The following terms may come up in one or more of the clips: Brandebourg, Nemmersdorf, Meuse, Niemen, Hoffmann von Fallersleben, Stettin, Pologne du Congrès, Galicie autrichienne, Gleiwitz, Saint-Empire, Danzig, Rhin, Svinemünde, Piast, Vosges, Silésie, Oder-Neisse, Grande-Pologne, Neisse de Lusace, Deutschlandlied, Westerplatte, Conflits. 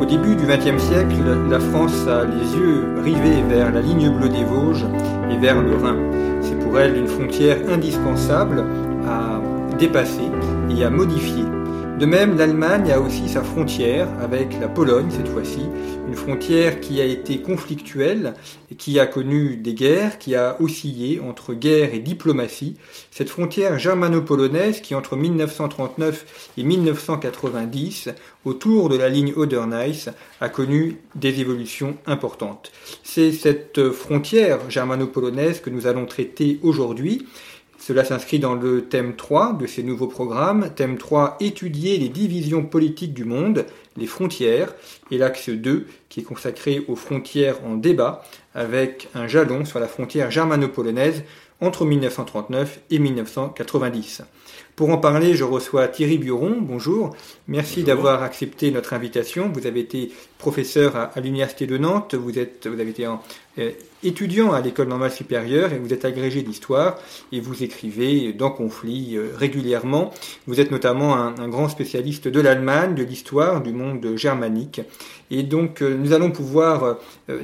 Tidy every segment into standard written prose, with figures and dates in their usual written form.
Au début du XXe siècle, la France a les yeux rivés vers la ligne bleue des Vosges et vers le Rhin. C'est pour elle une frontière indispensable à dépasser et à modifier. De même, l'Allemagne a aussi sa frontière avec la Pologne, cette fois-ci, une frontière qui a été conflictuelle, qui a connu des guerres, qui a oscillé entre guerre et diplomatie. Cette frontière germano-polonaise qui, entre 1939 et 1990, autour de la ligne Oder-Neisse, a connu des évolutions importantes. C'est cette frontière germano-polonaise que nous allons traiter aujourd'hui. Cela s'inscrit dans le thème 3 de ces nouveaux programmes. Thème 3, étudier les divisions politiques du monde, les frontières, et l'axe 2 qui est consacré aux frontières en débat avec un jalon sur la frontière germano-polonaise entre 1939 et 1990. Pour en parler, je reçois Thierry Buron. Bonjour. Merci d'avoir accepté notre invitation. Vous avez été professeur à l'Université de Nantes, vous avez été étudiant à l'École normale supérieure et vous êtes agrégé d'histoire et vous écrivez dans Conflits régulièrement. Vous êtes notamment un grand spécialiste de l'Allemagne, de l'histoire, du monde germanique. Et donc nous allons pouvoir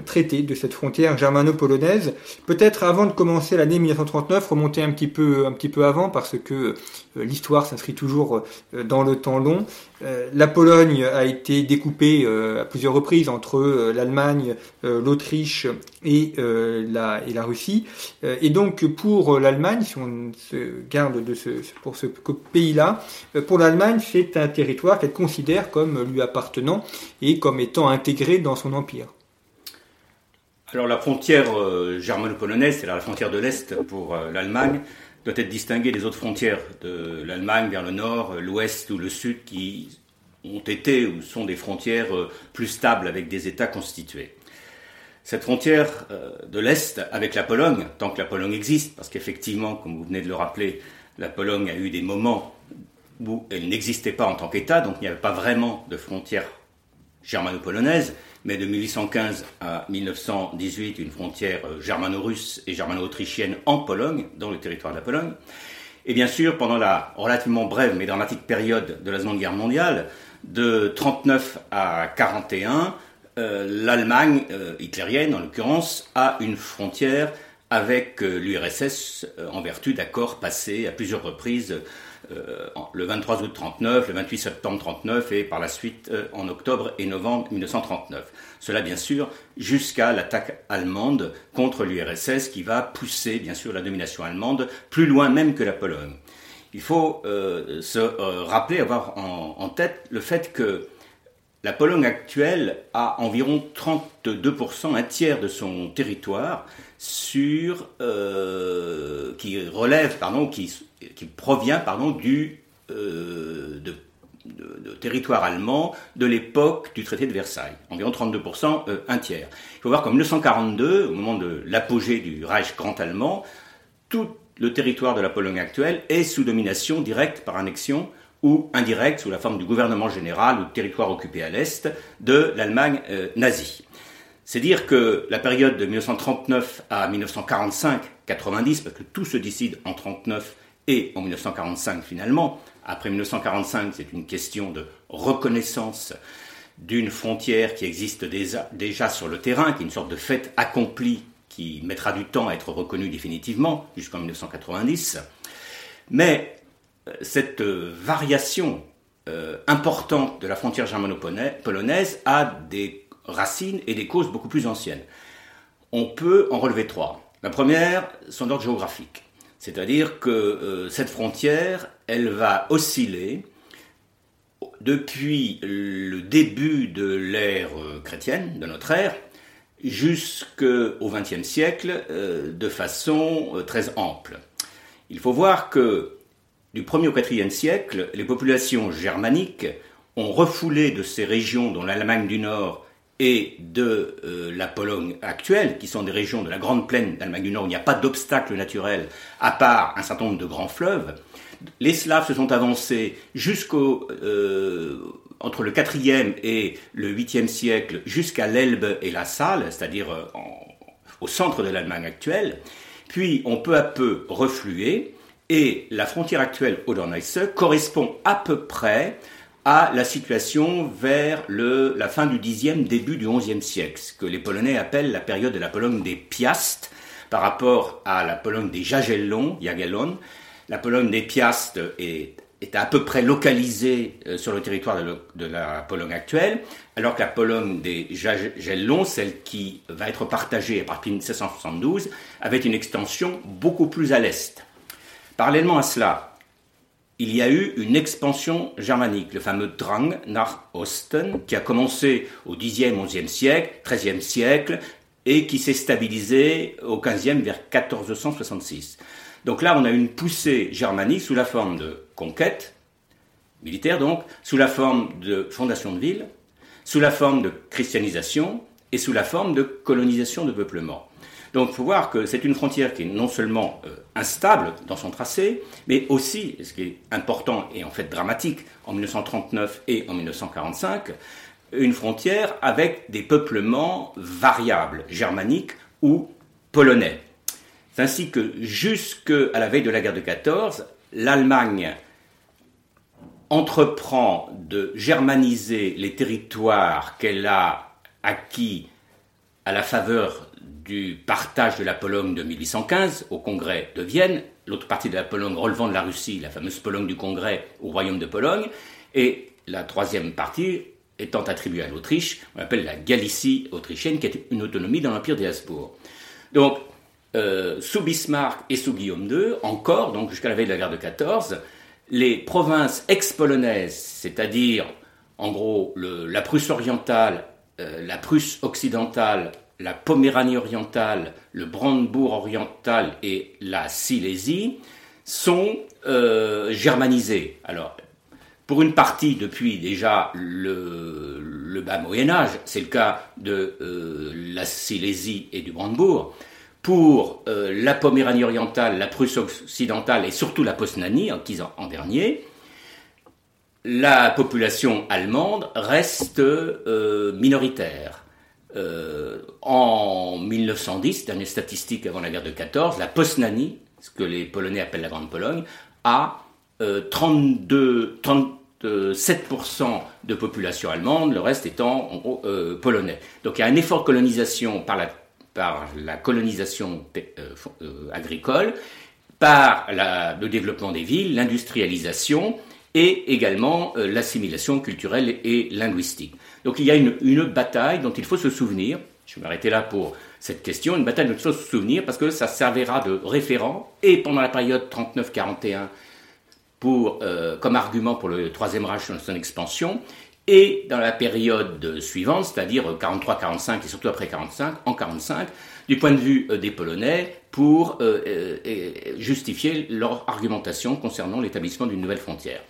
traiter de cette frontière germano-polonaise. Peut-être avant de commencer l'année 1939, remonter un petit peu avant parce que l'histoire s'inscrit toujours dans le temps long. La Pologne a été découpée à plusieurs reprises entre l'Allemagne, l'Autriche et la Russie. Et donc pour l'Allemagne, si on se garde pour ce pays-là, pour l'Allemagne, c'est un territoire qu'elle considère comme lui appartenant et comme étant intégré dans son empire. Alors la frontière germano-polonaise, c'est la frontière de l'Est pour l'Allemagne, doit être distinguée des autres frontières de l'Allemagne vers le nord, l'ouest ou le sud qui ont été ou sont des frontières plus stables avec des États constitués. Cette frontière de l'Est avec la Pologne, tant que la Pologne existe, parce qu'effectivement, comme vous venez de le rappeler, la Pologne a eu des moments où elle n'existait pas en tant qu'État, donc il n'y avait pas vraiment de frontière germano-polonaise, mais de 1815 à 1918, une frontière germano-russe et germano-autrichienne en Pologne, dans le territoire de la Pologne. Et bien sûr, pendant la relativement brève mais dramatique période de la Seconde Guerre mondiale, de 1939 à 1941, l'Allemagne hitlérienne, en l'occurrence, a une frontière avec l'URSS en vertu d'accords passés à plusieurs reprises le 23 août 1939, le 28 septembre 1939 et par la suite en octobre et novembre 1939. Cela bien sûr jusqu'à l'attaque allemande contre l'URSS qui va pousser bien sûr la domination allemande plus loin même que la Pologne. Il faut se rappeler, avoir en tête le fait que la Pologne actuelle a environ 32%, un tiers de son territoire qui provient du territoire allemand de l'époque du traité de Versailles. Environ 32%, un tiers. Il faut voir qu'en 1942, au moment de l'apogée du Reich grand allemand, tout le territoire de la Pologne actuelle est sous domination directe par annexion ou indirecte sous la forme du gouvernement général ou de territoire occupé à l'Est de l'Allemagne nazie. C'est dire que la période de 1939 à 1945-90, parce que tout se décide en 1939 et en 1945 finalement, après 1945 c'est une question de reconnaissance d'une frontière qui existe déjà sur le terrain, qui est une sorte de fait accompli qui mettra du temps à être reconnue définitivement jusqu'en 1990. Mais cette variation importante de la frontière germano-polonaise a des racines et des causes beaucoup plus anciennes. On peut en relever trois. La première, son ordre géographique. C'est-à-dire que cette frontière, elle va osciller depuis le début de l'ère chrétienne, de notre ère, jusqu'au XXe siècle, de façon très ample. Il faut voir que du 1er au 4e siècle, les populations germaniques ont refoulé de ces régions dont l'Allemagne du Nord et de la Pologne actuelle, qui sont des régions de la grande plaine d'Allemagne du Nord où il n'y a pas d'obstacle naturel à part un certain nombre de grands fleuves. Les Slaves se sont avancés entre le 4e et le 8e siècle jusqu'à l'Elbe et la Saale, c'est-à-dire au centre de l'Allemagne actuelle, puis ont peu à peu reflué, et la frontière actuelle Oder-Neisse correspond à peu près à la situation vers la fin du Xe, début du XIe siècle, ce que les Polonais appellent la période de la Pologne des Piast, par rapport à la Pologne des Jagiellon. La Pologne des Piast est à peu près localisée sur le territoire de la Pologne actuelle, alors que la Pologne des Jagiellon, celle qui va être partagée à partir de 1772, avait une extension beaucoup plus à l'est. Parallèlement à cela, il y a eu une expansion germanique, le fameux Drang nach Osten, qui a commencé au Xe, XIe siècle, XIIIe siècle, et qui s'est stabilisé au XVe vers 1466. Donc là, on a une poussée germanique sous la forme de conquêtes militaires, donc, sous la forme de fondation de villes, sous la forme de christianisation et sous la forme de colonisation de peuplement. Donc il faut voir que c'est une frontière qui est non seulement instable dans son tracé, mais aussi, ce qui est important et en fait dramatique, en 1939 et en 1945, une frontière avec des peuplements variables, germaniques ou polonais. C'est ainsi que jusqu'à la veille de la guerre de 14, l'Allemagne entreprend de germaniser les territoires qu'elle a acquis à la faveur du partage de la Pologne de 1815 au Congrès de Vienne, l'autre partie de la Pologne relevant de la Russie, la fameuse Pologne du Congrès au Royaume de Pologne, et la troisième partie étant attribuée à l'Autriche, on l'appelle la Galicie autrichienne, qui est une autonomie dans l'Empire des Habsbourg. Donc, sous Bismarck et sous Guillaume II, encore, donc jusqu'à la veille de la guerre de 14, les provinces ex-polonaises, c'est-à-dire, en gros, la Prusse orientale, la Prusse occidentale, la Poméranie orientale, le Brandebourg oriental et la Silésie sont germanisés. Alors, pour une partie depuis déjà le bas Moyen-Âge, c'est le cas de la Silésie et du Brandebourg. Pour la Poméranie orientale, la Prusse occidentale et surtout la Posnanie, acquise en dernier, la population allemande reste minoritaire. En 1910, dernière statistique avant la guerre de 14, la Posnanie, ce que les Polonais appellent la Grande-Pologne, a 37% de population allemande, le reste étant en gros, polonais. Donc il y a un effort de colonisation par la colonisation agricole, par le développement des villes, l'industrialisation et également l'assimilation culturelle et linguistique. Donc il y a une bataille dont il faut se souvenir, je vais m'arrêter là pour cette question, une bataille dont il faut se souvenir parce que ça servira de référent et pendant la période 39-41 comme argument pour le Troisième Reich dans son expansion et dans la période suivante, c'est-à-dire 43-45 et surtout après 45, en 45, du point de vue des Polonais pour justifier leur argumentation concernant l'établissement d'une nouvelle frontière.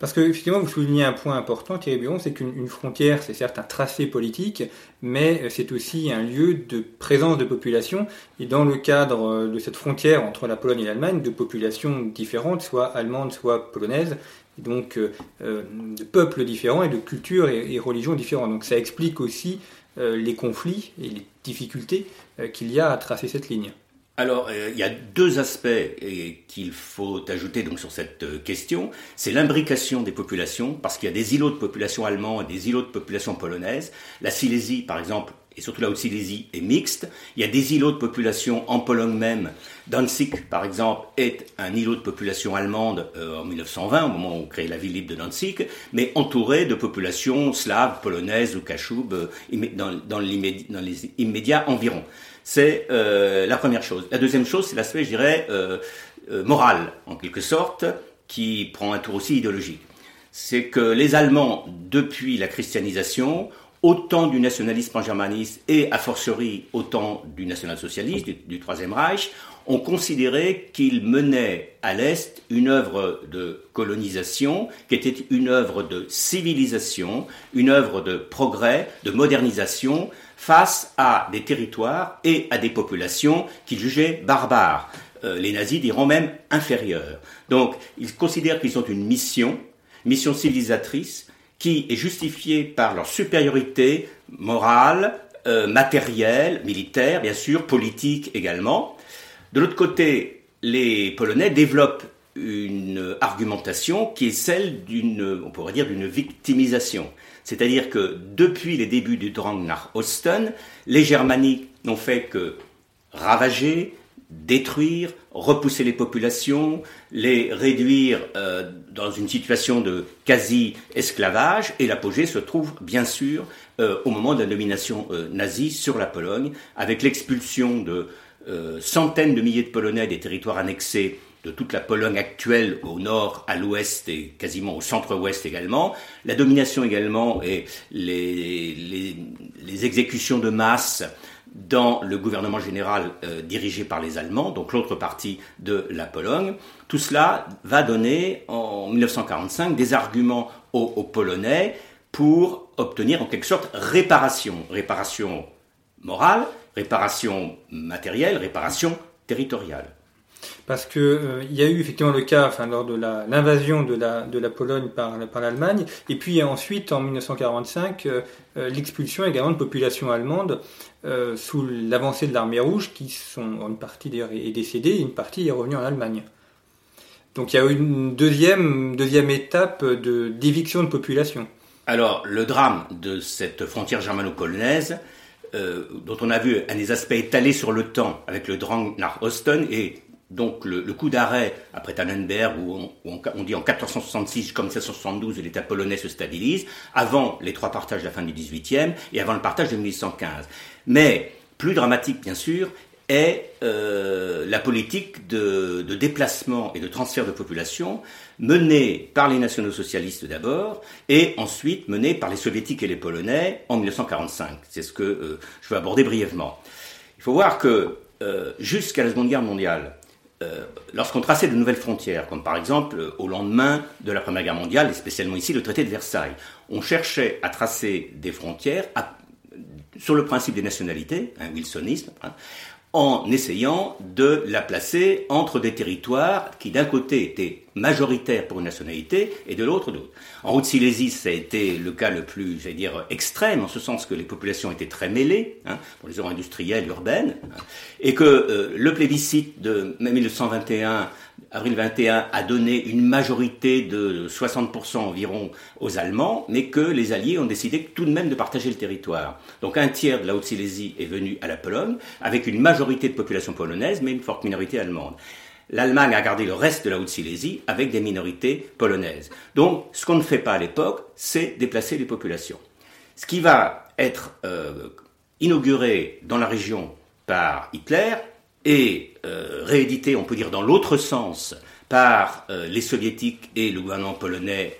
Parce que, effectivement, vous soulignez un point important, Thierry Buron, c'est qu'une frontière, c'est certes un tracé politique, mais c'est aussi un lieu de présence de population. Et dans le cadre de cette frontière entre la Pologne et l'Allemagne, de populations différentes, soit allemandes, soit polonaises, et donc de peuples différents et de cultures et religions différentes. Donc ça explique aussi les conflits et les difficultés qu'il y a à tracer cette ligne. Alors, il y a deux aspects qu'il faut ajouter donc sur cette question. C'est l'imbrication des populations, parce qu'il y a des îlots de population allemande et des îlots de population polonaise. La Silésie, par exemple, et surtout la Haute-Silésie, est mixte. Il y a des îlots de population en Pologne même. Danzig, par exemple, est un îlot de population allemande en 1920, au moment où on crée la ville libre de Danzig, mais entouré de populations slaves, polonaises ou cachoubes dans les immédiats environs. C'est la première chose. La deuxième chose, c'est l'aspect, je dirais, morale, en quelque sorte, qui prend un tour aussi idéologique. C'est que les Allemands, depuis la christianisation, au temps du nationalisme pangermaniste et a fortiori au temps du national-socialisme, du Troisième Reich, ont considéré qu'ils menaient à l'Est une œuvre de colonisation qui était une œuvre de civilisation, une œuvre de progrès, de modernisation face à des territoires et à des populations qu'ils jugeaient barbares. Les nazis diront même inférieurs. Donc, ils considèrent qu'ils ont une mission civilisatrice, qui est justifiée par leur supériorité morale, matérielle, militaire, bien sûr, politique également. De l'autre côté, les Polonais développent une argumentation qui est celle d'une victimisation. C'est-à-dire que depuis les débuts du Drang nach Osten, les Germaniques n'ont fait que ravager, détruire, repousser les populations, les réduire dans une situation de quasi-esclavage, et l'apogée se trouve bien sûr au moment de la domination nazie sur la Pologne, avec l'expulsion de centaines de milliers de Polonais des territoires annexés de toute la Pologne actuelle au nord, à l'ouest et quasiment au centre-ouest également, la domination également et les exécutions de masse dans le gouvernement général dirigé par les Allemands, donc l'autre partie de la Pologne. Tout cela va donner en 1945 des arguments aux Polonais pour obtenir en quelque sorte réparation. Réparation morale, réparation matérielle, réparation territoriale. Parce que y a eu effectivement le cas, lors de l'invasion de la Pologne par l'Allemagne, et puis ensuite en 1945 l'expulsion également de populations allemandes sous l'avancée de l'armée rouge, qui sont une partie d'ailleurs est décédée, et une partie est revenue en Allemagne. Donc il y a eu une deuxième étape d'éviction de population. Alors le drame de cette frontière germano-polonaise, dont on a vu un des aspects étalés sur le temps avec le Drang nach Osten, et donc le coup d'arrêt après Tannenberg, où on dit en 1466 comme 1772 l'État polonais se stabilise, avant les trois partages de la fin du XVIIIe et avant le partage de 1815. Mais plus dramatique bien sûr est la politique de déplacement et de transfert de population menée par les nationaux-socialistes d'abord et ensuite menée par les soviétiques et les polonais en 1945. C'est ce que je veux aborder brièvement. Il faut voir que jusqu'à la Seconde Guerre mondiale, lorsqu'on traçait de nouvelles frontières, comme par exemple au lendemain de la Première Guerre mondiale, et spécialement ici le traité de Versailles, on cherchait à tracer des frontières sur le principe des nationalités, un wilsonisme, en essayant de la placer entre des territoires qui d'un côté étaient majoritaires pour une nationalité et de l'autre d'autres. En route Silésie, ça a été le cas le plus, extrême, en ce sens que les populations étaient très mêlées, pour les ordres industrielles, urbaines, et que le plébiscite de 1921, avril 21, a donné une majorité de 60% environ aux Allemands, mais que les Alliés ont décidé tout de même de partager le territoire. Donc un tiers de la Haute-Silésie est venu à la Pologne, avec une majorité de population polonaise, mais une forte minorité allemande. L'Allemagne a gardé le reste de la Haute-Silésie avec des minorités polonaises. Donc, ce qu'on ne fait pas à l'époque, c'est déplacer les populations. Ce qui va être inauguré dans la région par Hitler et réédité, on peut dire, dans l'autre sens par les soviétiques et le gouvernement polonais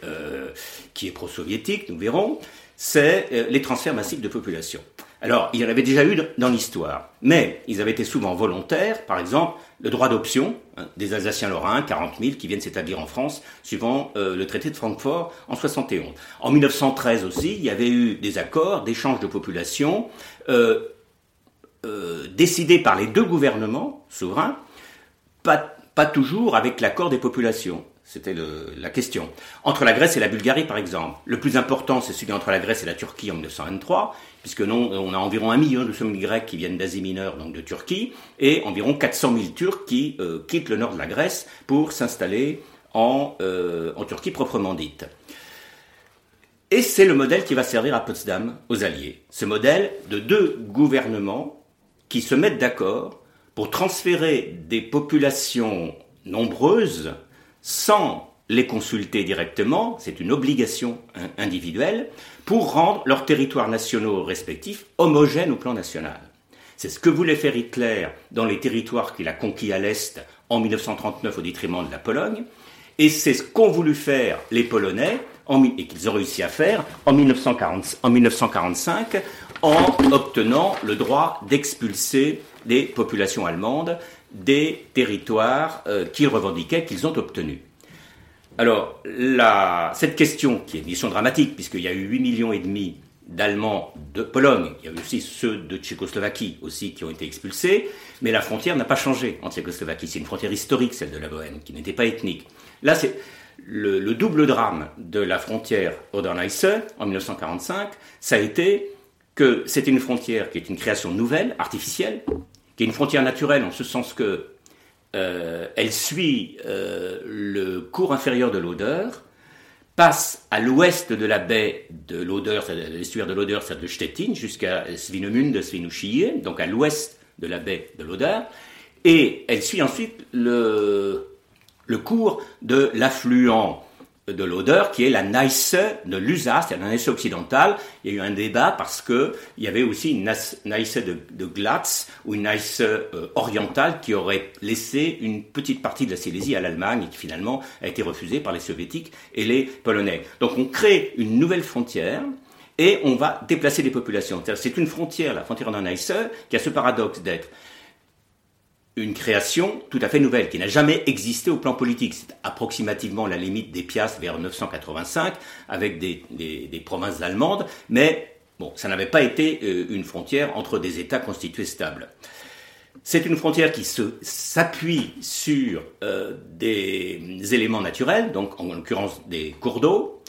qui est pro-soviétique, nous verrons, c'est les transferts massifs de population. Alors, il y en avait déjà eu dans l'histoire, mais ils avaient été souvent volontaires, par exemple, le droit d'option des Alsaciens-Lorrains, 40 000, qui viennent s'établir en France, suivant le traité de Francfort en 71. En 1913 aussi, il y avait eu des accords d'échange de population décidés par les deux gouvernements souverains, pas toujours avec l'accord des populations. C'était la question. Entre la Grèce et la Bulgarie, par exemple. Le plus important, c'est celui entre la Grèce et la Turquie en 1923, puisque on a environ 1 million de sommes grecs qui viennent d'Asie mineure, donc de Turquie, et environ 400 000 Turcs qui quittent le nord de la Grèce pour s'installer en Turquie proprement dite. Et c'est le modèle qui va servir à Potsdam aux Alliés. Ce modèle de deux gouvernements qui se mettent d'accord pour transférer des populations nombreuses sans les consulter directement, c'est une obligation individuelle, pour rendre leurs territoires nationaux respectifs homogènes au plan national. C'est ce que voulait faire Hitler dans les territoires qu'il a conquis à l'Est en 1939 au détriment de la Pologne. Et c'est ce qu'ont voulu faire les Polonais, et qu'ils ont réussi à faire, en 1945, en obtenant le droit d'expulser les populations allemandes des territoires qu'ils revendiquaient, qu'ils ont obtenus. Alors, cette question, qui est une question dramatique, puisqu'il y a eu 8,5 millions d'Allemands de Pologne, il y a eu aussi ceux de Tchécoslovaquie aussi qui ont été expulsés, mais la frontière n'a pas changé en Tchécoslovaquie, c'est une frontière historique, celle de la Bohème, qui n'était pas ethnique. Là, c'est le double drame de la frontière Oder-Neisse en 1945, ça a été que c'était une frontière qui est une création nouvelle, artificielle, qui est une frontière naturelle en ce sens que elle suit le cours inférieur de l'Oder, passe à l'ouest de la baie de l'Oder, c'est-à-dire de l'estuaire de l'Oder, c'est-à-dire de Stettin, jusqu'à Svinemünde, Svinouchie, donc à l'ouest de la baie de l'Oder, et elle suit ensuite le cours de l'affluent de l'Oder, qui est la Neisse de Lusace, c'est-à-dire la Neisse occidentale. Il y a eu un débat parce qu'il y avait aussi une Neisse de Glatz ou une Neisse orientale qui aurait laissé une petite partie de la Silésie à l'Allemagne et qui finalement a été refusée par les Soviétiques et les Polonais. Donc on crée une nouvelle frontière et on va déplacer les populations. C'est-à-dire, c'est une frontière, la frontière de Neisse, qui a ce paradoxe d'être une création tout à fait nouvelle, qui n'a jamais existé au plan politique. C'est approximativement la limite des Piast vers 985, avec des provinces allemandes, mais bon, ça n'avait pas été une frontière entre des États constitués stables. C'est une frontière qui s'appuie sur des éléments naturels, donc en l'occurrence des cours d'eau,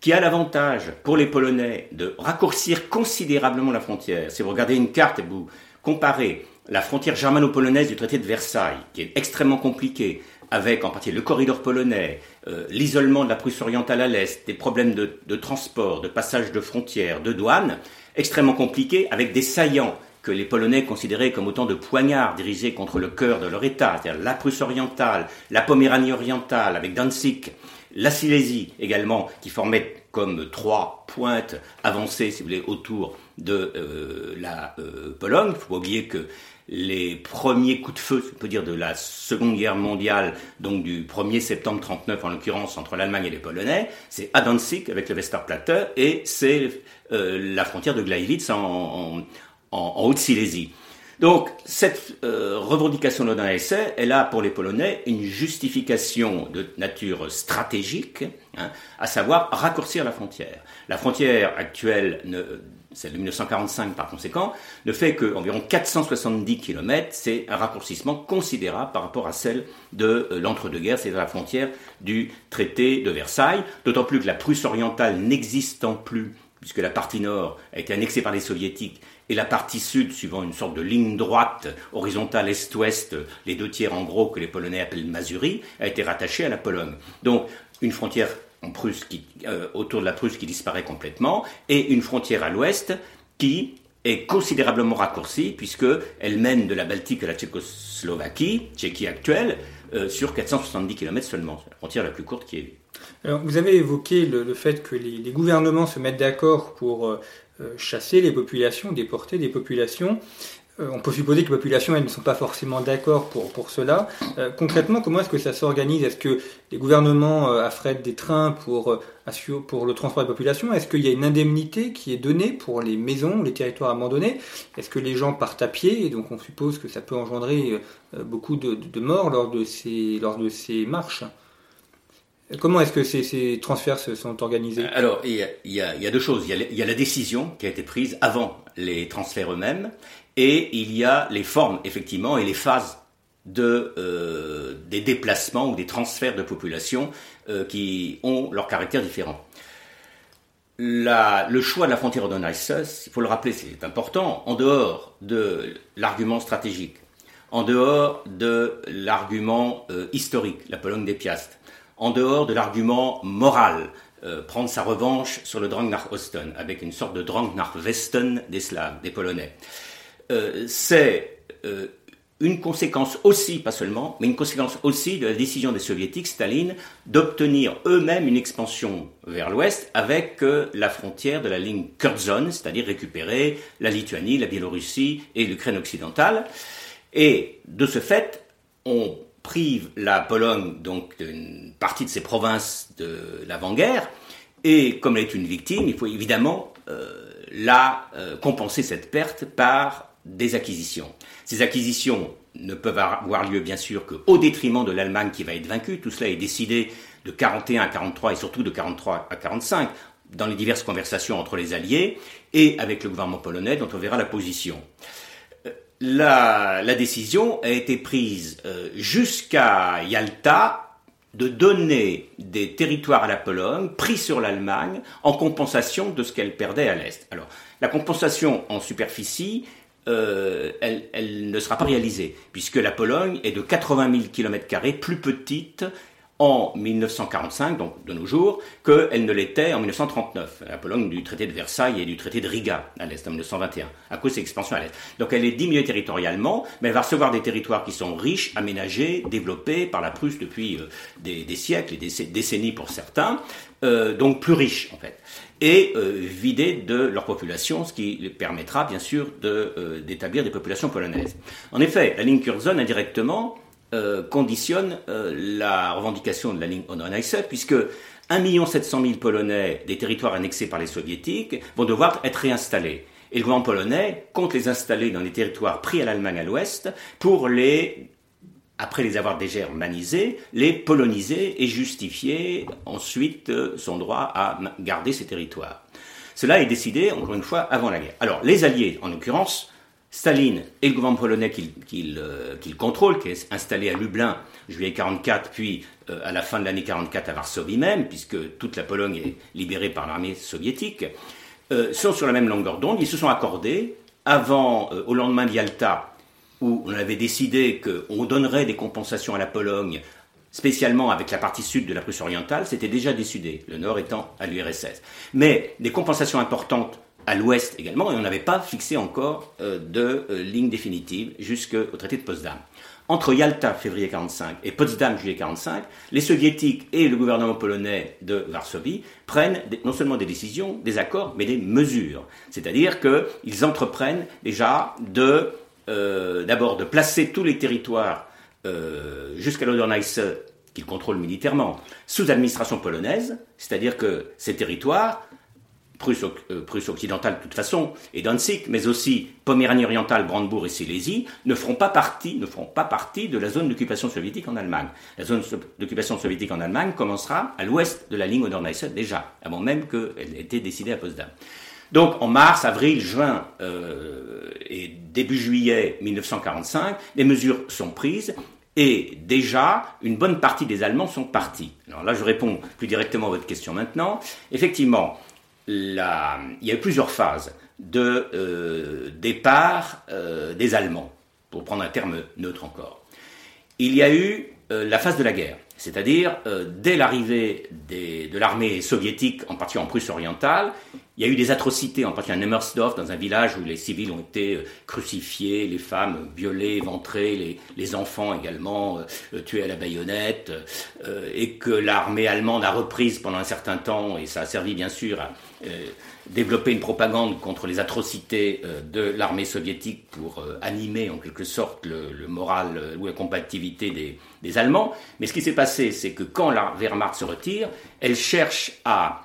qui a l'avantage pour les Polonais de raccourcir considérablement la frontière. Si vous regardez une carte et vous comparez la frontière germano-polonaise du traité de Versailles, qui est extrêmement compliquée, avec en partie le corridor polonais, l'isolement de la Prusse orientale à l'est, des problèmes de transport, de passage de frontières, de douanes, extrêmement compliqués, avec des saillants que les Polonais considéraient comme autant de poignards dirigés contre le cœur de leur État, c'est-à-dire la Prusse orientale, la Poméranie orientale, avec Danzig, la Silésie également, qui formait comme trois pointes avancées, si vous voulez, autour de la Pologne. Il ne faut pas oublier que les premiers coups de feu, on peut dire, de la Seconde Guerre mondiale, donc du 1er septembre 1939 en l'occurrence, entre l'Allemagne et les Polonais, c'est à Danzig avec le Westerplatte et c'est la frontière de Gleiwitz en Haute-Silésie. Donc cette revendication de l'Oder-Neisse, elle a pour les Polonais une justification de nature stratégique, hein, à savoir raccourcir la frontière. La frontière actuelle celle de 1945 par conséquent, ne fait qu'environ 470 km, c'est un raccourcissement considérable par rapport à celle de l'entre-deux-guerres, c'est-à-dire la frontière du traité de Versailles, d'autant plus que la Prusse orientale n'existant plus, puisque la partie nord a été annexée par les soviétiques, et la partie sud, suivant une sorte de ligne droite horizontale est-ouest, les deux tiers en gros que les Polonais appellent Masurie, a été rattachée à la Pologne. Donc une frontière en Prusse autour de la Prusse qui disparaît complètement, et une frontière à l'ouest qui est considérablement raccourcie, puisqu'elle mène de la Baltique à la Tchécoslovaquie, Tchéquie actuelle, sur 470 km seulement. C'est la frontière la plus courte qui est vue. Alors, vous avez évoqué le fait que les gouvernements se mettent d'accord pour chasser les populations, déporter des populations. On peut supposer que les populations elles ne sont pas forcément d'accord pour cela. Concrètement, comment est-ce que ça s'organise ? Est-ce que les gouvernements affrètent des trains pour le transport des populations ? Est-ce qu'il y a une indemnité qui est donnée pour les maisons, les territoires abandonnés ? Est-ce que les gens partent à pied ? Et donc on suppose que ça peut engendrer beaucoup de morts lors de ces marches. Comment est-ce que ces transferts se sont organisés ? Alors, il y a deux choses. Il y a la décision qui a été prise avant les transferts eux-mêmes. Et il y a les formes, effectivement, et les phases des déplacements ou des transferts de population qui ont leur caractère différent. Le choix de la frontière Oder-Neisse, il faut le rappeler, c'est important, en dehors de l'argument stratégique, en dehors de l'argument historique, la Pologne des Piastes, en dehors de l'argument moral, prendre sa revanche sur le Drang nach Osten, avec une sorte de Drang nach Westen des Slaves, des Polonais. C'est une conséquence aussi, pas seulement, mais une conséquence aussi de la décision des soviétiques, Staline, d'obtenir eux-mêmes une expansion vers l'ouest avec la frontière de la ligne Curzon, c'est-à-dire récupérer la Lituanie, la Biélorussie et l'Ukraine occidentale. Et de ce fait, on prive la Pologne donc d'une partie de ses provinces de l'avant-guerre, et comme elle est une victime, il faut évidemment compenser cette perte par des acquisitions. Ces acquisitions ne peuvent avoir lieu bien sûr qu'au détriment de l'Allemagne qui va être vaincue. Tout cela est décidé de 41 à 43 et surtout de 43 à 45 dans les diverses conversations entre les alliés et avec le gouvernement polonais dont on verra la position. La décision a été prise jusqu'à Yalta de donner des territoires à la Pologne pris sur l'Allemagne en compensation de ce qu'elle perdait à l'Est. Alors, la compensation en superficie, elle ne sera pas réalisée, puisque la Pologne est de 80 000 km² plus petite en 1945, donc de nos jours, qu'elle ne l'était en 1939, la Pologne du traité de Versailles et du traité de Riga à l'Est en 1921, à cause de ses expansions à l'Est. Donc elle est diminuée territorialement, mais elle va recevoir des territoires qui sont riches, aménagés, développés par la Prusse depuis des siècles et des décennies pour certains, donc plus riches en fait, et vidés de leur population, ce qui permettra bien sûr d'établir des populations polonaises. En effet, la ligne Curzon indirectement conditionne la revendication de la ligne Oder-Neisse, puisque 1,7 million de Polonais des territoires annexés par les Soviétiques vont devoir être réinstallés. Et le gouvernement polonais compte les installer dans les territoires pris à l'Allemagne à l'ouest pour après les avoir dégermanisés, les poloniser et justifier ensuite son droit à garder ces territoires. Cela est décidé, encore une fois, avant la guerre. Alors, les Alliés, en l'occurrence, Staline et le gouvernement polonais qu'il contrôle, qui est installé à Lublin juillet 1944, puis à la fin de l'année 1944 à Varsovie même, puisque toute la Pologne est libérée par l'armée soviétique, sont sur la même longueur d'onde. Ils se sont accordés au lendemain de Yalta, où on avait décidé qu'on donnerait des compensations à la Pologne, spécialement avec la partie sud de la Prusse orientale, c'était déjà décidé, le nord étant à l'URSS. Mais des compensations importantes à l'ouest également, et on n'avait pas fixé encore de ligne définitive jusqu'au traité de Potsdam. Entre Yalta, février 1945, et Potsdam, juillet 1945, les soviétiques et le gouvernement polonais de Varsovie prennent non seulement des décisions, des accords, mais des mesures. C'est-à-dire qu'ils entreprennent déjà d'abord de placer tous les territoires jusqu'à l'Oder-Neisse, qu'ils contrôlent militairement, sous administration polonaise, c'est-à-dire que ces territoires Prusse occidentale de toute façon, et Danzig, mais aussi Poméranie orientale, Brandebourg et Silésie, ne feront pas partie de la zone d'occupation soviétique en Allemagne. La zone d'occupation soviétique en Allemagne commencera à l'ouest de la ligne Oder-Neisse déjà, avant même qu'elle ait été décidée à Potsdam. Donc en mars, avril, juin et début juillet 1945, les mesures sont prises. Et déjà, une bonne partie des Allemands sont partis. Alors là, je réponds plus directement à votre question maintenant. Effectivement, il y a eu plusieurs phases de départ des Allemands, pour prendre un terme neutre encore. Il y a eu la phase de la guerre, c'est-à-dire dès l'arrivée de l'armée soviétique, en partie en Prusse orientale, il y a eu des atrocités, en partie à Nemmersdorf, dans un village où les civils ont été crucifiés, les femmes violées, éventrées, les enfants également tués à la baïonnette, et que l'armée allemande a reprise pendant un certain temps, et ça a servi bien sûr à développer une propagande contre les atrocités de l'armée soviétique pour animer en quelque sorte le moral ou la combativité des Allemands. Mais ce qui s'est passé, c'est que quand la Wehrmacht se retire, elle cherche à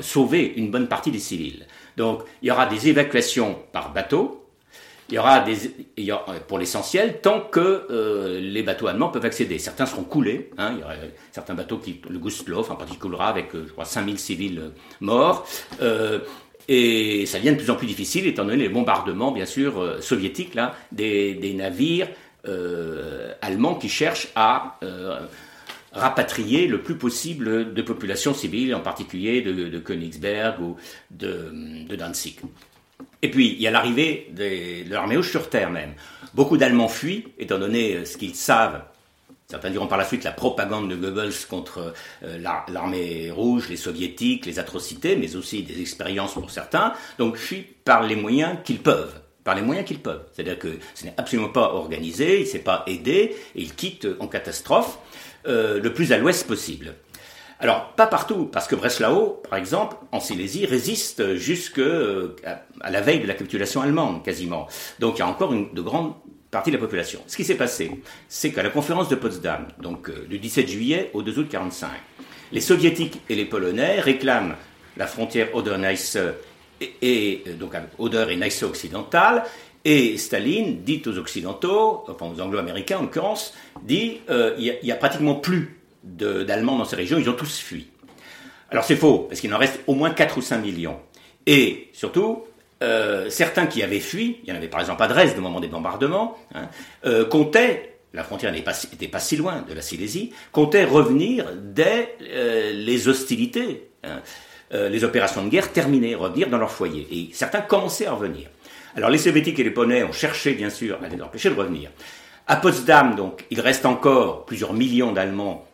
sauver une bonne partie des civils. Donc il y aura des évacuations par bateau, pour l'essentiel, tant que les bateaux allemands peuvent accéder. Certains seront coulés, il y aura certains bateaux, le Gustloff en particulier coulera avec, je crois, 5000 civils morts, et ça devient de plus en plus difficile étant donné les bombardements, bien sûr, soviétiques, là, des navires allemands qui cherchent à rapatrier le plus possible de populations civiles, en particulier de Königsberg ou de Danzig. Et puis, il y a l'arrivée de l'armée rouge sur terre même. Beaucoup d'Allemands fuient, étant donné ce qu'ils savent. Certains diront par la suite la propagande de Goebbels contre l'armée rouge, les soviétiques, les atrocités, mais aussi des expériences pour certains. Donc, fuient par les moyens qu'ils peuvent. C'est-à-dire que ce n'est absolument pas organisé, il ne s'est pas aidé, et il quitte en catastrophe le plus à l'ouest possible. Alors, pas partout, parce que Breslau, par exemple, en Silésie, résiste jusqu'à la veille de la capitulation allemande, quasiment. Donc, il y a encore de grandes partie de la population. Ce qui s'est passé, c'est qu'à la conférence de Potsdam, donc du 17 juillet au 2 août 1945, les Soviétiques et les Polonais réclament la frontière Oder-Neisse donc Oder et Neisse occidentale, et Staline dit aux Occidentaux, enfin aux Anglo-Américains en l'occurrence, dit il n'y a pratiquement plus d'Allemands dans ces régions, ils ont tous fui. Alors c'est faux, parce qu'il en reste au moins 4 ou 5 millions. Et surtout, certains qui avaient fui, il y en avait par exemple à Dresde au moment des bombardements, comptaient, la frontière n'était pas si loin de la Silésie, comptaient revenir dès les hostilités, les opérations de guerre terminées, revenir dans leur foyer. Et certains commençaient à revenir. Alors les Soviétiques et les Polonais ont cherché bien sûr à les empêcher de revenir. À Potsdam, donc, il reste encore plusieurs millions d'Allemands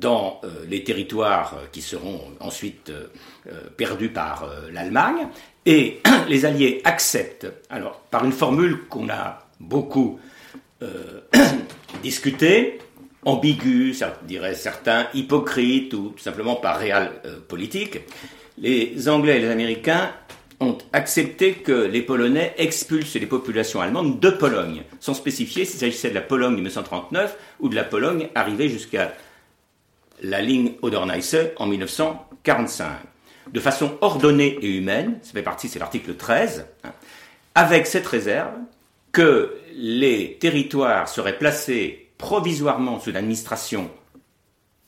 dans les territoires qui seront ensuite perdus par l'Allemagne, et les Alliés acceptent, alors par une formule qu'on a beaucoup discutée, ambiguë, diraient certains, hypocrite, ou tout simplement pas réelle politique, les Anglais et les Américains ont accepté que les Polonais expulsent les populations allemandes de Pologne, sans spécifier s'il s'agissait de la Pologne 1939 ou de la Pologne arrivée jusqu'à la ligne Oder-Neisse en 1945. De façon ordonnée et humaine, ça fait partie, c'est l'article 13, avec cette réserve que les territoires seraient placés provisoirement sous l'administration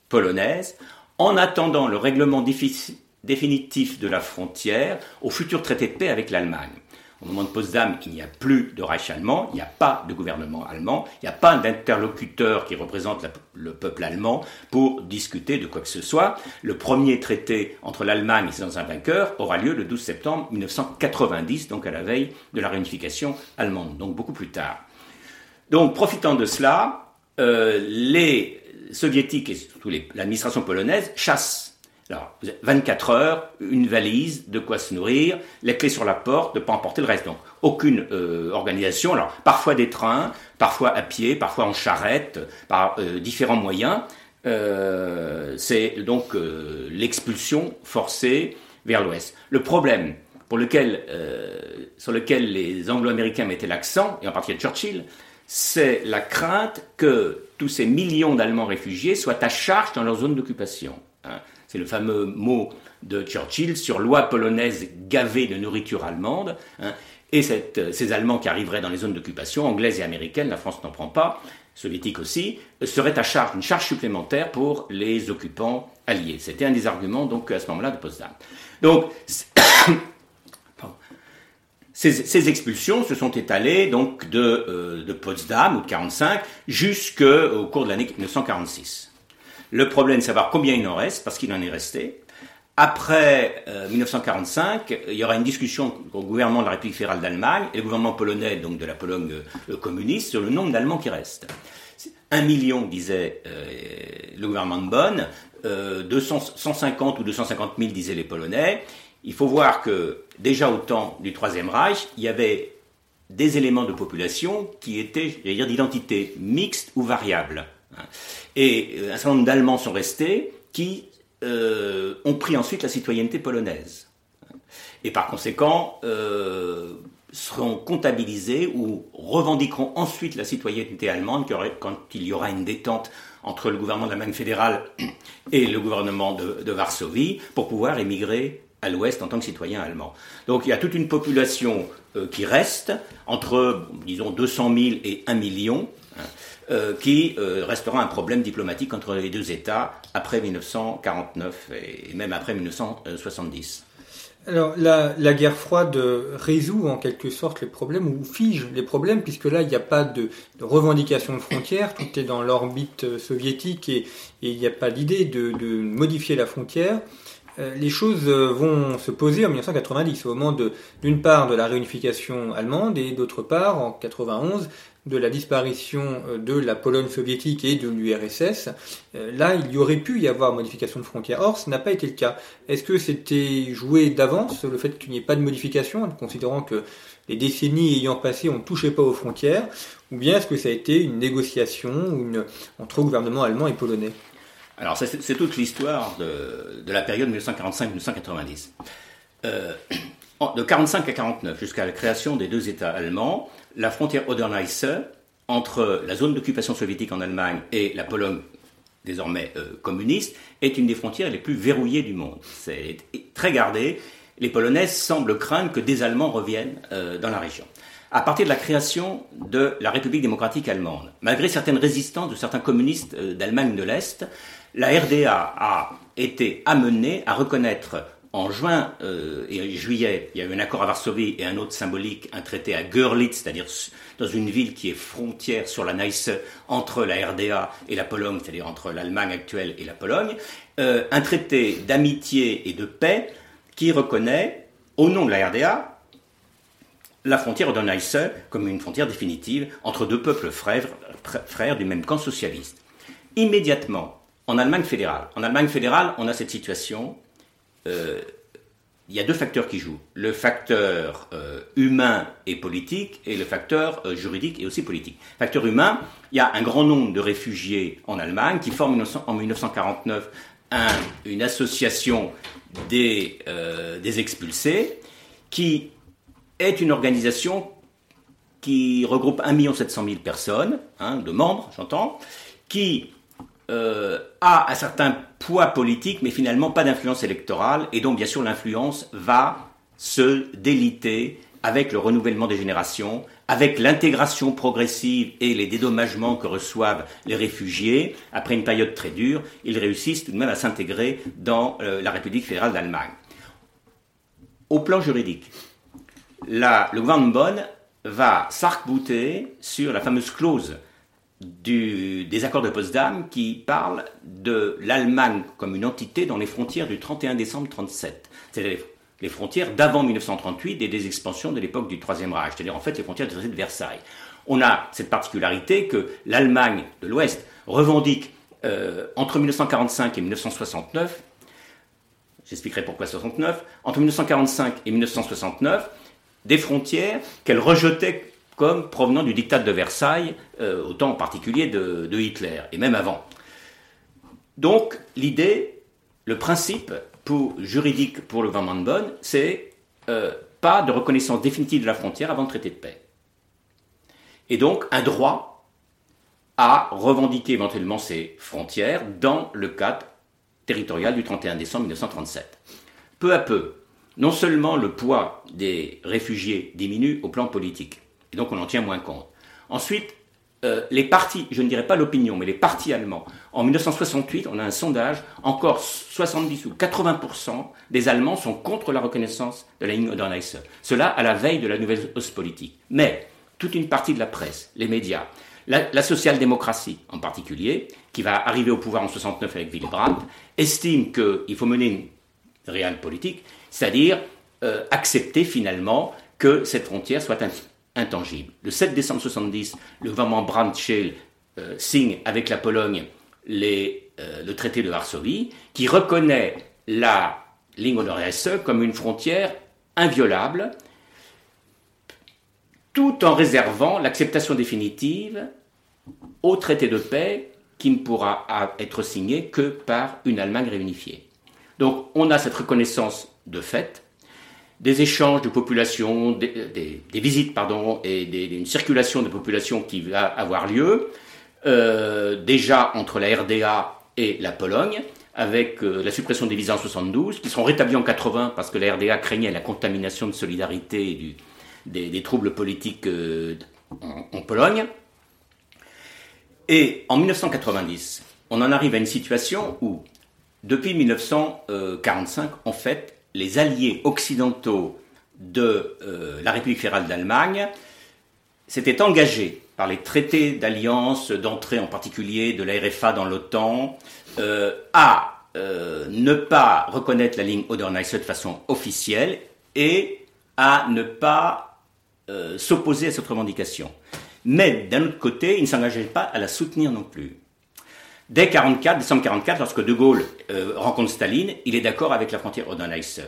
polonaise en attendant le règlement définitif de la frontière au futur traité de paix avec l'Allemagne. Au moment de Potsdam, il n'y a plus de Reich allemand, il n'y a pas de gouvernement allemand, il n'y a pas d'interlocuteur qui représente le peuple allemand pour discuter de quoi que ce soit. Le premier traité entre l'Allemagne et ses anciens vainqueurs aura lieu le 12 septembre 1990, donc à la veille de la réunification allemande, donc beaucoup plus tard. Donc, profitant de cela, les Soviétiques et surtout l'administration polonaise chassent. Alors, 24 heures, une valise, de quoi se nourrir, les clés sur la porte, de ne pas emporter le reste. Donc, aucune organisation. Alors, parfois des trains, parfois à pied, parfois en charrette, par différents moyens. C'est donc l'expulsion forcée vers l'Ouest. Le problème sur lequel les Anglo-Américains mettaient l'accent, et en particulier Churchill, c'est la crainte que tous ces millions d'Allemands réfugiés soient à charge dans leur zone d'occupation. Hein. C'est le fameux mot de Churchill sur loi polonaise gavée de nourriture allemande. Hein, et ces Allemands qui arriveraient dans les zones d'occupation, anglaises et américaines, la France n'en prend pas, soviétique aussi, seraient à charge, une charge supplémentaire pour les occupants alliés. C'était un des arguments donc, à ce moment-là de Potsdam. Donc, ces expulsions se sont étalées donc, de Potsdam ou de 1945 jusqu'au cours de l'année 1946. Le problème, c'est de savoir combien il en reste, parce qu'il en est resté. Après 1945, il y aura une discussion au gouvernement de la République fédérale d'Allemagne et le gouvernement polonais, donc de la Pologne communiste, sur le nombre d'Allemands qui restent. 1 million, disait le gouvernement de Bonn, 150 ou 250 000, disaient les Polonais. Il faut voir que, déjà au temps du Troisième Reich, il y avait des éléments de population qui étaient, j'allais dire, d'identité mixte ou variable. Et un certain nombre d'Allemands sont restés qui ont pris ensuite la citoyenneté polonaise et par conséquent seront comptabilisés ou revendiqueront ensuite la citoyenneté allemande quand il y aura une détente entre le gouvernement de l'Allemagne fédérale et le gouvernement de Varsovie pour pouvoir émigrer à l'Ouest en tant que citoyen allemand. Donc il y a toute une population qui reste entre, disons, 200 000 et 1 million qui restera un problème diplomatique entre les deux États après 1949 et même après 1970. Alors la guerre froide résout en quelque sorte les problèmes ou fige les problèmes puisque là il n'y a pas de revendication de frontières, tout est dans l'orbite soviétique et il n'y a pas l'idée de modifier la frontière. Les choses vont se poser en 1990, au moment d'une part de la réunification allemande et d'autre part, en 1991, de la disparition de la Pologne soviétique et de l'URSS. Là, il y aurait pu y avoir modification de frontières. Or, ce n'a pas été le cas. Est-ce que c'était joué d'avance, le fait qu'il n'y ait pas de modification, considérant que les décennies ayant passé, on ne touchait pas aux frontières, ou bien est-ce que ça a été une négociation entre gouvernements allemands et polonais ? Alors, c'est toute l'histoire de la période 1945-1990. De 1945 à 1949, jusqu'à la création des deux États allemands, la frontière Oder-Neisse entre la zone d'occupation soviétique en Allemagne et la Pologne désormais communiste est une des frontières les plus verrouillées du monde. C'est très gardé. Les Polonais semblent craindre que des Allemands reviennent dans la région. À partir de la création de la République démocratique allemande, malgré certaines résistances de certains communistes d'Allemagne de l'Est, la RDA a été amenée à reconnaître en juin et juillet, il y a eu un accord à Varsovie et un autre symbolique, un traité à Görlitz, c'est-à-dire dans une ville qui est frontière sur la Neisse entre la RDA et la Pologne, c'est-à-dire entre l'Allemagne actuelle et la Pologne, un traité d'amitié et de paix qui reconnaît, au nom de la RDA, la frontière Oder-Neisse comme une frontière définitive entre deux peuples frères du même camp socialiste. Immédiatement, en Allemagne fédérale, on a cette situation. Il y a deux facteurs qui jouent, le facteur humain et politique et le facteur juridique et aussi politique. Facteur humain, il y a un grand nombre de réfugiés en Allemagne qui forment en 1949 une association des expulsés qui est une organisation qui regroupe 1 700 000 personnes, de membres, j'entends, qui a un certain poids politique, mais finalement pas d'influence électorale, et donc bien sûr l'influence va se déliter avec le renouvellement des générations, avec l'intégration progressive et les dédommagements que reçoivent les réfugiés. Après une période très dure, ils réussissent tout de même à s'intégrer dans la République fédérale d'Allemagne. Au plan juridique, le gouvernement Bonn va s'arc-bouter sur la fameuse clause des accords de Potsdam qui parle de l'Allemagne comme une entité dans les frontières du 31 décembre 1937, c'est-à-dire les frontières d'avant 1938 et des expansions de l'époque du Troisième Reich, c'est-à-dire en fait les frontières du traité de Versailles. On a cette particularité que l'Allemagne de l'Ouest revendique entre 1945 et 1969, j'expliquerai pourquoi 69, entre 1945 et 1969, des frontières qu'elle rejetait comme provenant du diktat de Versailles, au temps en particulier de Hitler, et même avant. Donc l'idée, le principe juridique pour le gouvernement de Bonn, c'est pas de reconnaissance définitive de la frontière avant le traité de paix. Et donc un droit à revendiquer éventuellement ces frontières dans le cadre territorial du 31 décembre 1937. Peu à peu, non seulement le poids des réfugiés diminue au plan politique, et donc on en tient moins compte. Ensuite, les partis, je ne dirais pas l'opinion, mais les partis allemands. En 1968, on a un sondage, encore 70 ou 80% des Allemands sont contre la reconnaissance de la ligne Oder-Neisse. Cela à la veille de la nouvelle hausse politique. Mais toute une partie de la presse, les médias, la social-démocratie en particulier, qui va arriver au pouvoir en 1969 avec Willy Brandt, estime qu'il faut mener une réelle politique, c'est-à-dire accepter finalement que cette frontière soit intangible. Le 7 décembre 1970, le gouvernement Brandt-Scheel signe avec la Pologne le traité de Varsovie qui reconnaît la ligne Oder-Neisse comme une frontière inviolable tout en réservant l'acceptation définitive au traité de paix qui ne pourra être signé que par une Allemagne réunifiée. Donc on a cette reconnaissance de fait, des échanges de population, des visites, et une circulation de population qui va avoir lieu, déjà entre la RDA et la Pologne, avec la suppression des visas en 1972, qui seront rétablis en 1980 parce que la RDA craignait la contamination de solidarité des troubles politiques en Pologne. Et en 1990, on en arrive à une situation où, depuis 1945, en fait, les alliés occidentaux de la République fédérale d'Allemagne s'étaient engagés par les traités d'alliance, d'entrée en particulier de la RFA dans l'OTAN, à ne pas reconnaître la ligne Oder-Neisse de façon officielle et à ne pas s'opposer à cette revendication. Mais d'un autre côté, ils ne s'engageaient pas à la soutenir non plus. Dès décembre 1944, lorsque De Gaulle rencontre Staline, il est d'accord avec la frontière Oder-Neisse.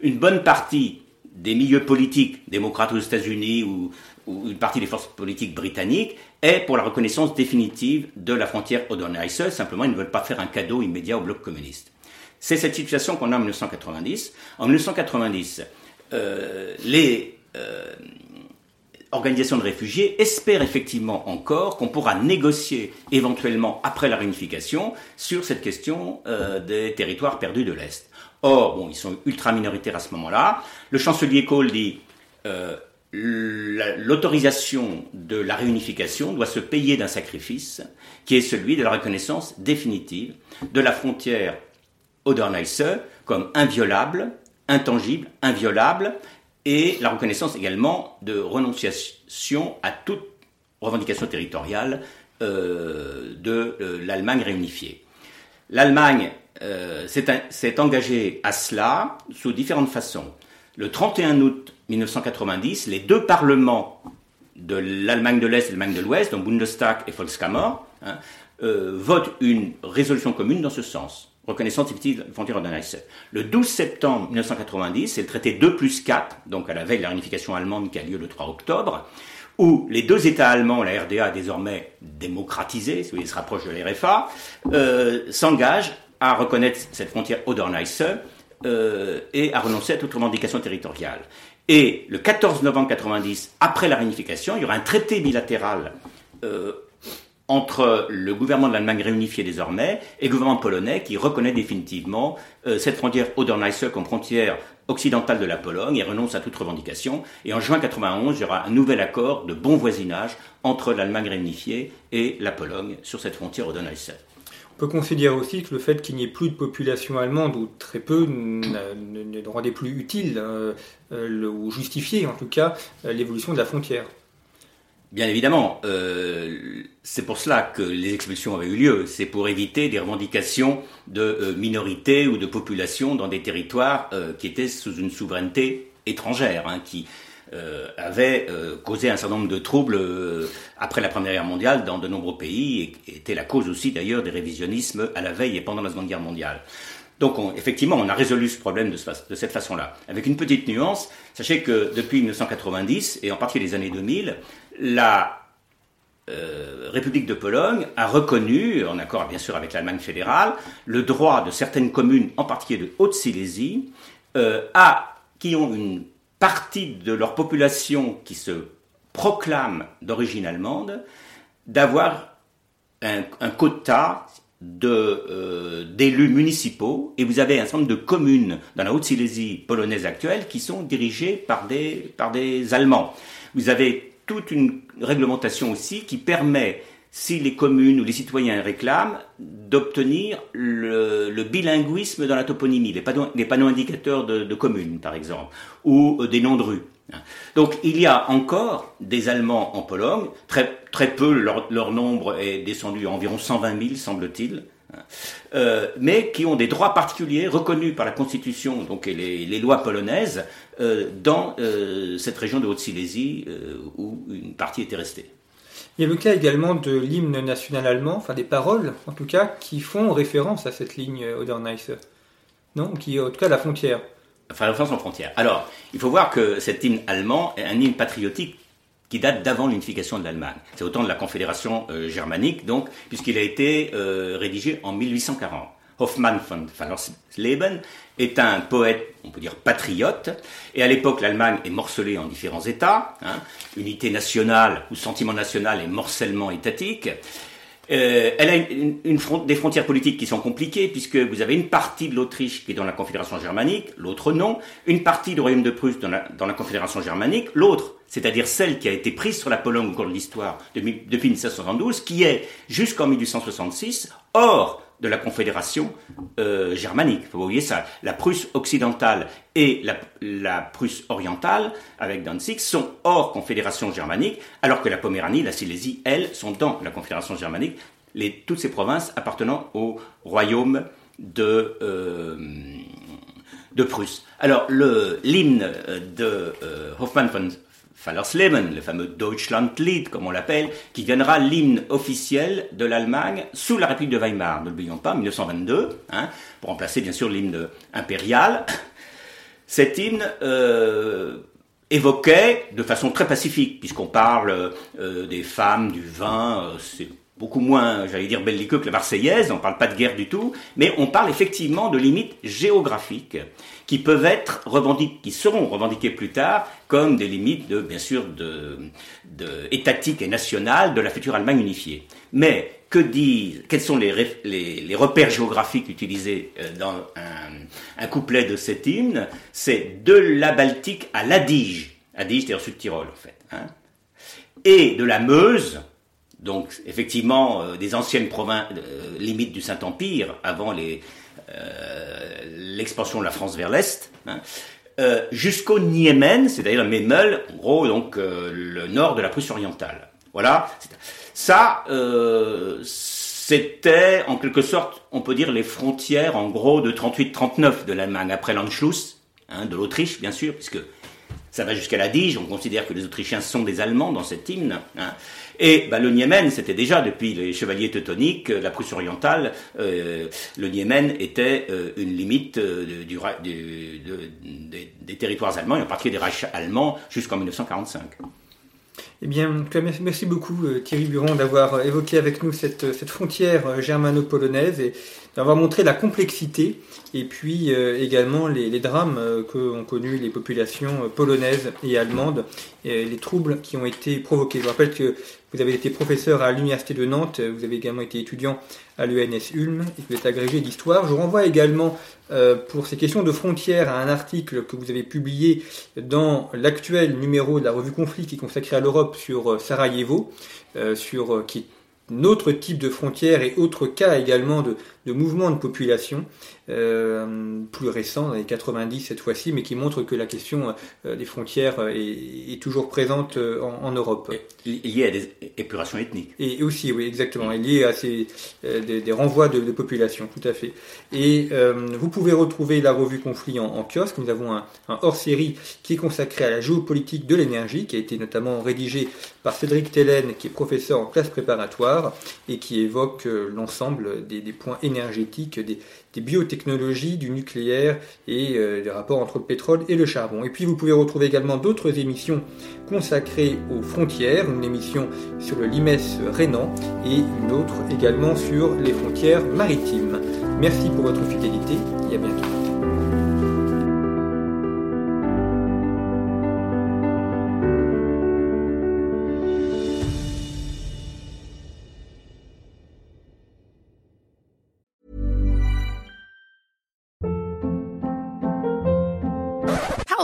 Une bonne partie des milieux politiques, démocrates aux États-Unis ou une partie des forces politiques britanniques, est pour la reconnaissance définitive de la frontière Oder-Neisse. Simplement, ils ne veulent pas faire un cadeau immédiat au bloc communiste. C'est cette situation qu'on a en 1990. En 1990, les organisation de réfugiés espère effectivement encore qu'on pourra négocier éventuellement après la réunification sur cette question des territoires perdus de l'Est. Or, bon, ils sont ultra minoritaires à ce moment-là. Le chancelier Kohl dit l'autorisation de la réunification doit se payer d'un sacrifice qui est celui de la reconnaissance définitive de la frontière Oder-Neisse comme inviolable, intangible, inviolable, et la reconnaissance également de renonciation à toute revendication territoriale de l'Allemagne réunifiée. L'Allemagne s'est engagée à cela sous différentes façons. Le 31 août 1990, les deux parlements de l'Allemagne de l'Est et de l'Allemagne de l'Ouest, donc Bundestag et Volkskammer, votent une résolution commune dans ce sens. Reconnaissance définitive de la frontière Oder-Neisse. Le 12 septembre 1990, c'est le traité 2+4, donc à la veille de la réunification allemande qui a lieu le 3 octobre, où les deux États allemands, la RDA est désormais démocratisée, si vous voulez, se rapproche de l'RFA, s'engagent à reconnaître cette frontière Oder-Neisse et à renoncer à toute revendication territoriale. Et le 14 novembre 1990, après la réunification, il y aura un traité bilatéral entre le gouvernement de l'Allemagne réunifiée désormais et le gouvernement polonais qui reconnaît définitivement cette frontière Oder-Neisse comme frontière occidentale de la Pologne et renonce à toute revendication. Et en juin 1991, il y aura un nouvel accord de bon voisinage entre l'Allemagne réunifiée et la Pologne sur cette frontière Oder-Neisse. On peut considérer aussi que le fait qu'il n'y ait plus de population allemande, ou très peu, ne rendait plus utile, ou justifié en tout cas, l'évolution de la frontière. Bien évidemment, c'est pour cela que les expulsions avaient eu lieu. C'est pour éviter des revendications de minorités ou de populations dans des territoires qui étaient sous une souveraineté étrangère, qui avait causé un certain nombre de troubles après la Première Guerre mondiale dans de nombreux pays et était la cause aussi d'ailleurs des révisionnismes à la veille et pendant la Seconde Guerre mondiale. Donc effectivement, on a résolu ce problème de cette façon-là. Avec une petite nuance, sachez que depuis 1990 et en particulier les années 2000, la République de Pologne a reconnu, en accord bien sûr avec l'Allemagne fédérale, le droit de certaines communes, en particulier de Haute-Silésie, qui ont une partie de leur population qui se proclame d'origine allemande, d'avoir un quota d'élus municipaux, et vous avez un certain nombre de communes dans la Haute-Silésie polonaise actuelle qui sont dirigées par des Allemands. Vous avez toute une réglementation aussi qui permet, si les communes ou les citoyens réclament, d'obtenir le bilinguisme dans la toponymie, les panneaux indicateurs de communes par exemple, ou des noms de rues. Donc il y a encore des Allemands en Pologne, très, très peu, leur nombre est descendu à environ 120 000 semble-t-il, mais qui ont des droits particuliers reconnus par la Constitution donc, et les lois polonaises dans cette région de Haute-Silésie où une partie était restée. Il y a le cas également de l'hymne national allemand, enfin des paroles en tout cas, qui font référence à cette ligne Oder-Neisse, non ? Qui est en tout cas la frontière. Enfin, la France en frontière. Alors, il faut voir que cet hymne allemand est un hymne patriotique qui date d'avant l'unification de l'Allemagne. C'est au temps de la Confédération germanique, donc, puisqu'il a été rédigé en 1840. Hoffmann von Fallersleben est un poète, on peut dire patriote, et à l'époque l'Allemagne est morcelée en différents États, unité nationale ou sentiment national et morcellement étatique. Elle a des frontières politiques qui sont compliquées puisque vous avez une partie de l'Autriche qui est dans la Confédération germanique, l'autre non, une partie du Royaume de Prusse dans la Confédération germanique, l'autre, c'est-à-dire celle qui a été prise sur la Pologne au cours de l'histoire depuis 1772, qui est jusqu'en 1866 hors de la Confédération germanique. Vous voyez ça, la Prusse occidentale et la Prusse orientale, avec Danzig, sont hors Confédération germanique, alors que la Poméranie, la Silésie, elles, sont dans la Confédération germanique, toutes ces provinces appartenant au royaume de Prusse. Alors, l'hymne de Hoffmann von Fallersleben, le fameux Deutschlandlied, comme on l'appelle, qui deviendra l'hymne officiel de l'Allemagne sous la République de Weimar, ne l'oublions pas, 1922, pour remplacer bien sûr l'hymne impérial. Cet hymne évoquait, de façon très pacifique, puisqu'on parle des femmes, du vin, c'est beaucoup moins, j'allais dire, belliqueux que la Marseillaise, on ne parle pas de guerre du tout, mais on parle effectivement de limites géographiques qui peuvent être revendiquées, qui seront revendiquées plus tard comme des limites, de, bien sûr, de étatiques et nationales de la future Allemagne unifiée. Mais que disent, quels sont les repères géographiques utilisés dans un couplet de cet hymne? C'est de la Baltique à l'Adige, Adige, c'est-à-dire Sud-Tyrol en fait, hein, et de la Meuse. Donc, effectivement, des anciennes provinces limites du Saint-Empire, avant l'expansion de la France vers l'Est, hein, jusqu'au Niemen, c'est-à-dire Memel, en gros, donc le nord de la Prusse orientale. Voilà. Ça, c'était, en quelque sorte, on peut dire, les frontières, en gros, de 38-39 de l'Allemagne, après l'Anschluss, hein, de l'Autriche, bien sûr, puisque ça va jusqu'à la Dige, on considère que les Autrichiens sont des Allemands dans cet hymne, hein. Et le Niemen, c'était déjà, depuis les chevaliers teutoniques, la Prusse orientale, le Niemen était une limite des territoires allemands, et en particulier des Reichs allemands, jusqu'en 1945. Eh bien, merci beaucoup Thierry Buron d'avoir évoqué avec nous cette frontière germano-polonaise et d'avoir montré la complexité et puis également les drames qu'ont connus les populations polonaises et allemandes, et les troubles qui ont été provoqués. Je rappelle que vous avez été professeur à l'Université de Nantes, vous avez également été étudiant à l'ENS Ulm et vous êtes agrégé d'histoire. Je renvoie également pour ces questions de frontières à un article que vous avez publié dans l'actuel numéro de la revue Conflits qui est consacré à l'Europe sur Sarajevo, qui est notre type de frontière et autres cas également de mouvements de population plus récents, dans les 90 cette fois-ci, mais qui montrent que la question des frontières est toujours présente en Europe. Liée à des épurations ethniques. Et aussi, oui, exactement, et liée à des renvois de population, tout à fait. Et vous pouvez retrouver la revue Conflits en kiosque. Nous avons un hors-série qui est consacré à la géopolitique de l'énergie, qui a été notamment rédigé par Cédric Tellen, qui est professeur en classe préparatoire, et qui évoque l'ensemble des points énergétiques, des biotechnologies, du nucléaire et des rapports entre le pétrole et le charbon. Et puis vous pouvez retrouver également d'autres émissions consacrées aux frontières, une émission sur le limès rhénan et une autre également sur les frontières maritimes. Merci pour votre fidélité et à bientôt.